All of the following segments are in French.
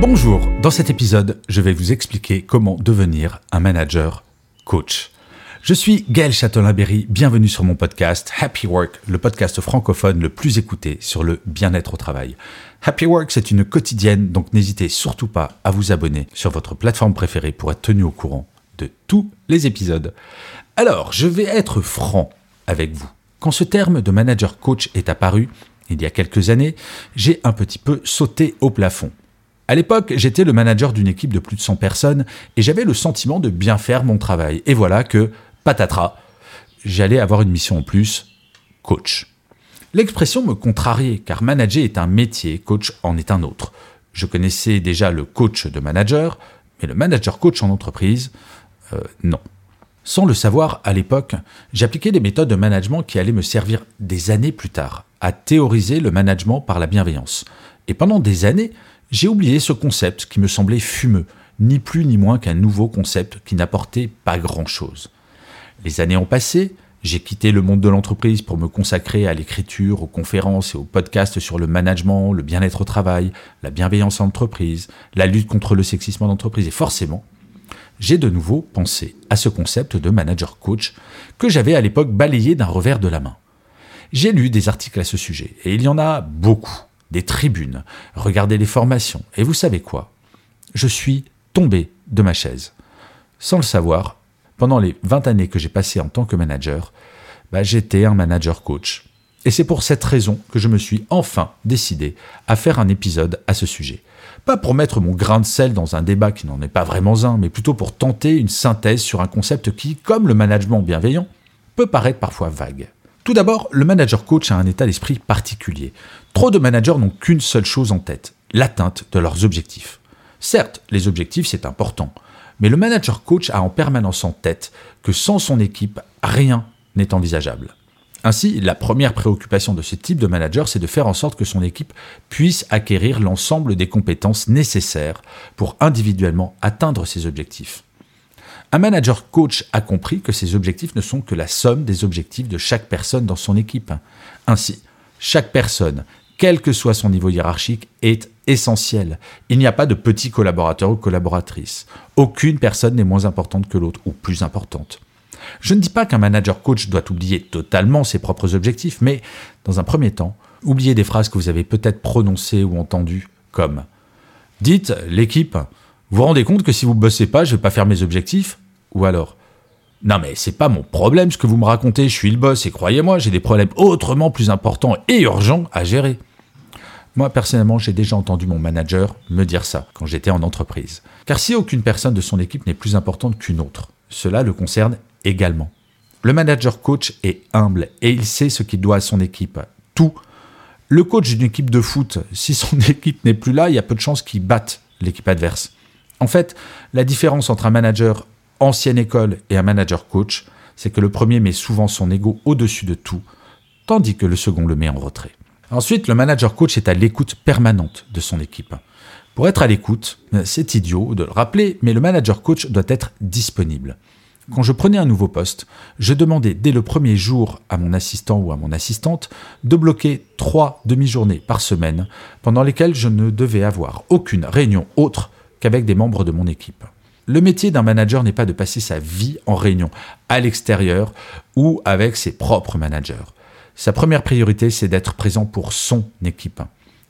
Bonjour, dans cet épisode, je vais vous expliquer comment devenir un manager coach. Je suis Gaël Châtelain-Bery, bienvenue sur mon podcast Happy Work, le podcast francophone le plus écouté sur le bien-être au travail. Happy Work, c'est une quotidienne, donc n'hésitez surtout pas à vous abonner sur votre plateforme préférée pour être tenu au courant de tous les épisodes. Alors, je vais être franc avec vous. Quand ce terme de manager coach est apparu, il y a quelques années, j'ai un petit peu sauté au plafond. À l'époque, j'étais le manager d'une équipe de plus de 100 personnes et j'avais le sentiment de bien faire mon travail. Et voilà que, patatras, j'allais avoir une mission en plus, coach. L'expression me contrariait car manager est un métier, coach en est un autre. Je connaissais déjà le coach de manager, mais le manager coach en entreprise, non. Sans le savoir, à l'époque, j'appliquais des méthodes de management qui allaient me servir des années plus tard à théoriser le management par la bienveillance. Et pendant des années, j'ai oublié ce concept qui me semblait fumeux, ni plus ni moins qu'un nouveau concept qui n'apportait pas grand-chose. Les années ont passé, j'ai quitté le monde de l'entreprise pour me consacrer à l'écriture, aux conférences et aux podcasts sur le management, le bien-être au travail, la bienveillance en entreprise, la lutte contre le sexisme en entreprise et forcément, j'ai de nouveau pensé à ce concept de manager-coach que j'avais à l'époque balayé d'un revers de la main. J'ai lu des articles à ce sujet, et il y en a beaucoup, des tribunes, regardez les formations, et vous savez quoi ? Je suis tombé de ma chaise. Sans le savoir, pendant les 20 années que j'ai passées en tant que manager, j'étais un manager-coach. Et c'est pour cette raison que je me suis enfin décidé à faire un épisode à ce sujet. Pas pour mettre mon grain de sel dans un débat qui n'en est pas vraiment un, mais plutôt pour tenter une synthèse sur un concept qui, comme le management bienveillant, peut paraître parfois vague. Tout d'abord, le manager coach a un état d'esprit particulier. Trop de managers n'ont qu'une seule chose en tête, l'atteinte de leurs objectifs. Certes, les objectifs, c'est important, mais le manager coach a en permanence en tête que sans son équipe, rien n'est envisageable. Ainsi, la première préoccupation de ce type de manager, c'est de faire en sorte que son équipe puisse acquérir l'ensemble des compétences nécessaires pour individuellement atteindre ses objectifs. Un manager coach a compris que ses objectifs ne sont que la somme des objectifs de chaque personne dans son équipe. Ainsi, chaque personne, quel que soit son niveau hiérarchique, est essentielle. Il n'y a pas de petits collaborateurs ou collaboratrices. Aucune personne n'est moins importante que l'autre ou plus importante. Je ne dis pas qu'un manager coach doit oublier totalement ses propres objectifs, mais dans un premier temps, oubliez des phrases que vous avez peut-être prononcées ou entendues comme « Dites, l'équipe, vous vous rendez compte que si vous ne bossez pas, je ne vais pas faire mes objectifs ?» Ou alors « Non mais c'est pas mon problème ce que vous me racontez, je suis le boss et croyez-moi, j'ai des problèmes autrement plus importants et urgents à gérer. » Moi, personnellement, j'ai déjà entendu mon manager me dire ça quand j'étais en entreprise. Car si aucune personne de son équipe n'est plus importante qu'une autre, cela le concerne également. Le manager coach est humble et il sait ce qu'il doit à son équipe. Tout. Le coach d'une équipe de foot, si son équipe n'est plus là, il y a peu de chances qu'il batte l'équipe adverse. En fait, la différence entre un manager ancienne école et un manager coach, c'est que le premier met souvent son ego au-dessus de tout, tandis que le second le met en retrait. Ensuite, le manager coach est à l'écoute permanente de son équipe. Pour être à l'écoute, c'est idiot de le rappeler, mais le manager coach doit être disponible. Quand je prenais un nouveau poste, je demandais dès le premier jour à mon assistant ou à mon assistante de bloquer 3 demi-journées par semaine pendant lesquelles je ne devais avoir aucune réunion autre qu'avec des membres de mon équipe. Le métier d'un manager n'est pas de passer sa vie en réunion, à l'extérieur ou avec ses propres managers. Sa première priorité, c'est d'être présent pour son équipe.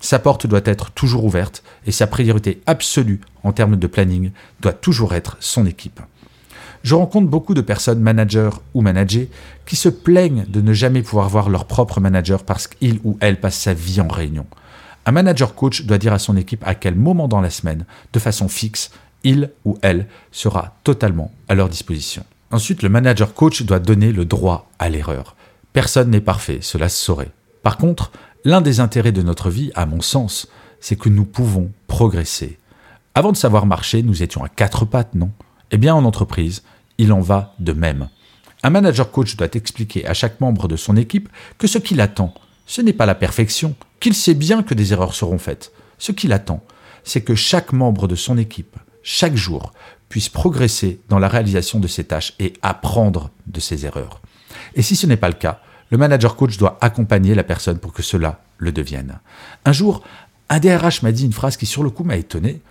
Sa porte doit être toujours ouverte et sa priorité absolue en termes de planning doit toujours être son équipe. Je rencontre beaucoup de personnes managers ou managées qui se plaignent de ne jamais pouvoir voir leur propre manager parce qu'il ou elle passe sa vie en réunion. Un manager coach doit dire à son équipe à quel moment dans la semaine, de façon fixe, il ou elle sera totalement à leur disposition. Ensuite, le manager coach doit donner le droit à l'erreur. Personne n'est parfait, cela se saurait. Par contre, L'un des intérêts de notre vie, à mon sens, c'est que nous pouvons progresser. Avant de savoir marcher, nous étions à 4 pattes, non ? Eh bien, en entreprise, il en va de même. Un manager-coach doit expliquer à chaque membre de son équipe que ce qu'il attend, ce n'est pas la perfection, qu'il sait bien que des erreurs seront faites. Ce qu'il attend, c'est que chaque membre de son équipe, chaque jour, puisse progresser dans la réalisation de ses tâches et apprendre de ses erreurs. Et si ce n'est pas le cas, le manager-coach doit accompagner la personne pour que cela le devienne. Un jour, un DRH m'a dit une phrase qui sur le coup m'a étonné,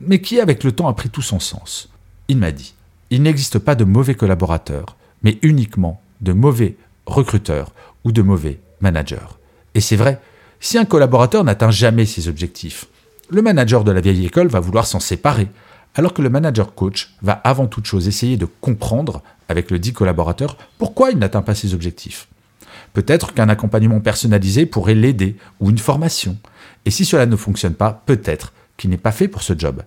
mais qui avec le temps a pris tout son sens. Il m'a dit « Il n'existe pas de mauvais collaborateurs, mais uniquement de mauvais recruteurs ou de mauvais managers. » Et c'est vrai, si un collaborateur n'atteint jamais ses objectifs, le manager de la vieille école va vouloir s'en séparer, alors que le manager-coach va avant toute chose essayer de comprendre avec le dit collaborateur pourquoi il n'atteint pas ses objectifs. Peut-être qu'un accompagnement personnalisé pourrait l'aider, ou une formation. Et si cela ne fonctionne pas, peut-être qu'il n'est pas fait pour ce job,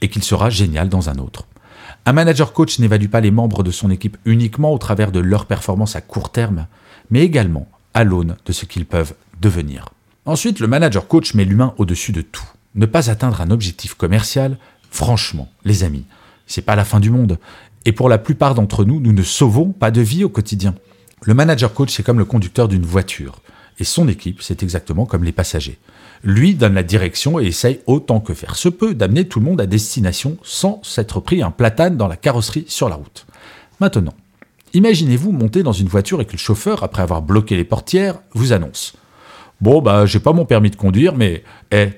et qu'il sera génial dans un autre. Un manager-coach n'évalue pas les membres de son équipe uniquement au travers de leur performance à court terme, mais également à l'aune de ce qu'ils peuvent devenir. Ensuite, le manager-coach met l'humain au-dessus de tout. Ne pas atteindre un objectif commercial, franchement, les amis, c'est pas la fin du monde. Et pour la plupart d'entre nous, nous ne sauvons pas de vie au quotidien. Le manager-coach, c'est comme le conducteur d'une voiture. Et son équipe, c'est exactement comme les passagers. Lui donne la direction et essaye autant que faire se peut d'amener tout le monde à destination sans s'être pris un platane dans la carrosserie sur la route. Maintenant, imaginez-vous monter dans une voiture et que le chauffeur, après avoir bloqué les portières, vous annonce « Bon, bah, j'ai pas mon permis de conduire, mais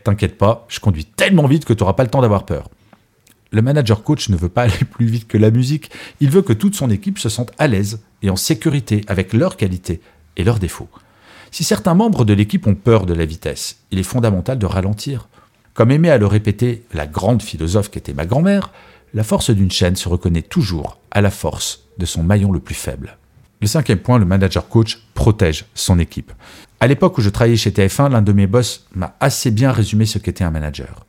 t'inquiète pas, je conduis tellement vite que t'auras pas le temps d'avoir peur. » Le manager-coach ne veut pas aller plus vite que la musique, il veut que toute son équipe se sente à l'aise et en sécurité avec leurs qualités et leurs défauts. Si certains membres de l'équipe ont peur de la vitesse, il est fondamental de ralentir. Comme aimait à le répéter la grande philosophe qu'était ma grand-mère, la force d'une chaîne se reconnaît toujours à la force de son maillon le plus faible. Le 5e point, le manager-coach protège son équipe. À l'époque où je travaillais chez TF1, l'un de mes boss m'a assez bien résumé ce qu'était un manager.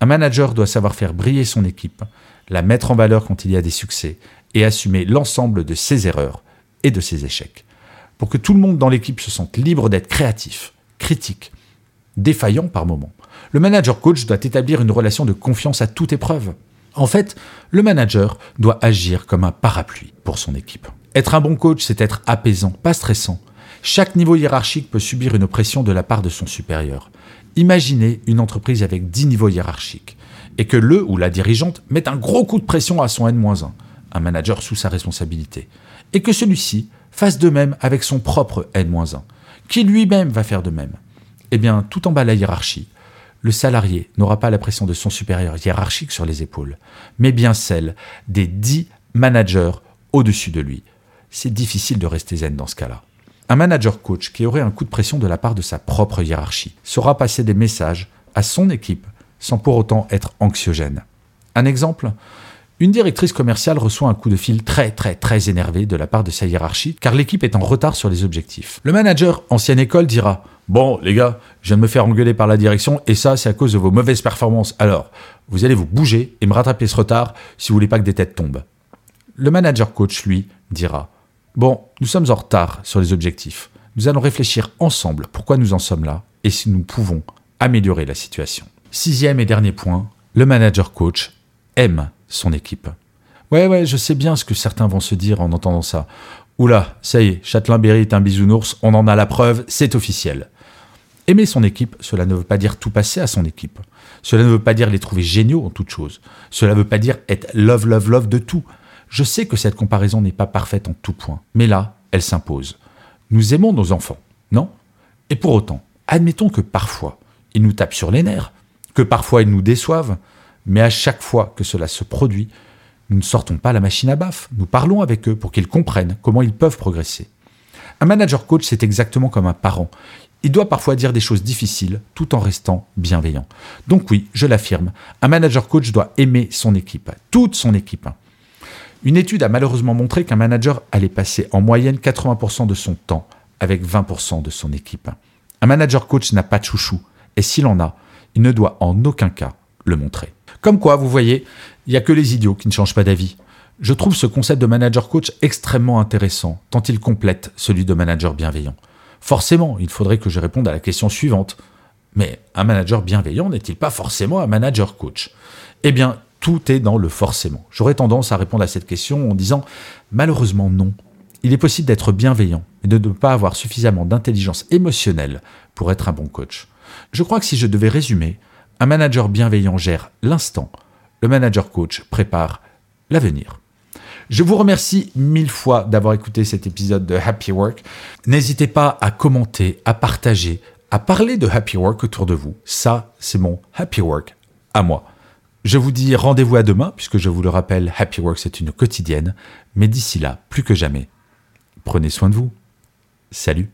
Un manager doit savoir faire briller son équipe, la mettre en valeur quand il y a des succès et assumer l'ensemble de ses erreurs et de ses échecs. Pour que tout le monde dans l'équipe se sente libre d'être créatif, critique, défaillant par moment. Le manager-coach doit établir une relation de confiance à toute épreuve. En fait, le manager doit agir comme un parapluie pour son équipe. Être un bon coach, c'est être apaisant, pas stressant. Chaque niveau hiérarchique peut subir une pression de la part de son supérieur. Imaginez une entreprise avec 10 niveaux hiérarchiques et que le ou la dirigeante mette un gros coup de pression à son N-1, un manager sous sa responsabilité, et que celui-ci fasse de même avec son propre N-1, qui lui-même va faire de même. Eh bien, tout en bas de la hiérarchie, le salarié n'aura pas la pression de son supérieur hiérarchique sur les épaules, mais bien celle des 10 managers au-dessus de lui. C'est difficile de rester zen dans ce cas-là. Un manager-coach qui aurait un coup de pression de la part de sa propre hiérarchie saura passer des messages à son équipe sans pour autant être anxiogène. Un exemple ? Une directrice commerciale reçoit un coup de fil très énervé de la part de sa hiérarchie car l'équipe est en retard sur les objectifs. Le manager ancienne école dira « Bon les gars, je viens de me faire engueuler par la direction et ça c'est à cause de vos mauvaises performances. Alors, vous allez vous bouger et me rattraper ce retard si vous voulez pas que des têtes tombent. » Le manager coach lui dira « Bon, nous sommes en retard sur les objectifs. Nous allons réfléchir ensemble pourquoi nous en sommes là et si nous pouvons améliorer la situation. » 6e et dernier point, le manager coach aime son équipe. Ouais, je sais bien ce que certains vont se dire en entendant ça. Oula, ça y est, Châtelain-Bery est un bisounours, on en a la preuve, c'est officiel. Aimer son équipe, cela ne veut pas dire tout passer à son équipe. Cela ne veut pas dire les trouver géniaux en toute chose. Cela ne veut pas dire être love de tout. Je sais que cette comparaison n'est pas parfaite en tout point, mais là, elle s'impose. Nous aimons nos enfants, non ? Et pour autant, admettons que parfois, ils nous tapent sur les nerfs, que parfois ils nous déçoivent, mais à chaque fois que cela se produit, nous ne sortons pas la machine à baffes. Nous parlons avec eux pour qu'ils comprennent comment ils peuvent progresser. Un manager-coach, c'est exactement comme un parent. Il doit parfois dire des choses difficiles tout en restant bienveillant. Donc oui, je l'affirme, un manager-coach doit aimer son équipe, toute son équipe. Une étude a malheureusement montré qu'un manager allait passer en moyenne 80% de son temps avec 20% de son équipe. Un manager-coach n'a pas de chouchou et s'il en a, il ne doit en aucun cas le montrer. Comme quoi, vous voyez, il n'y a que les idiots qui ne changent pas d'avis. Je trouve ce concept de manager-coach extrêmement intéressant, tant il complète celui de manager bienveillant. Forcément, il faudrait que je réponde à la question suivante. Mais un manager bienveillant n'est-il pas forcément un manager coach ? Eh bien, tout est dans le forcément. J'aurais tendance à répondre à cette question en disant « malheureusement non ». Il est possible d'être bienveillant et de ne pas avoir suffisamment d'intelligence émotionnelle pour être un bon coach. Je crois que si je devais résumer, un manager bienveillant gère l'instant, le manager coach prépare l'avenir. Je vous remercie 1000 fois d'avoir écouté cet épisode de Happy Work. N'hésitez pas à commenter, à partager, à parler de Happy Work autour de vous. Ça, c'est mon Happy Work à moi. Je vous dis rendez-vous à demain, puisque je vous le rappelle, Happy Work, c'est une quotidienne. Mais d'ici là, plus que jamais, prenez soin de vous. Salut!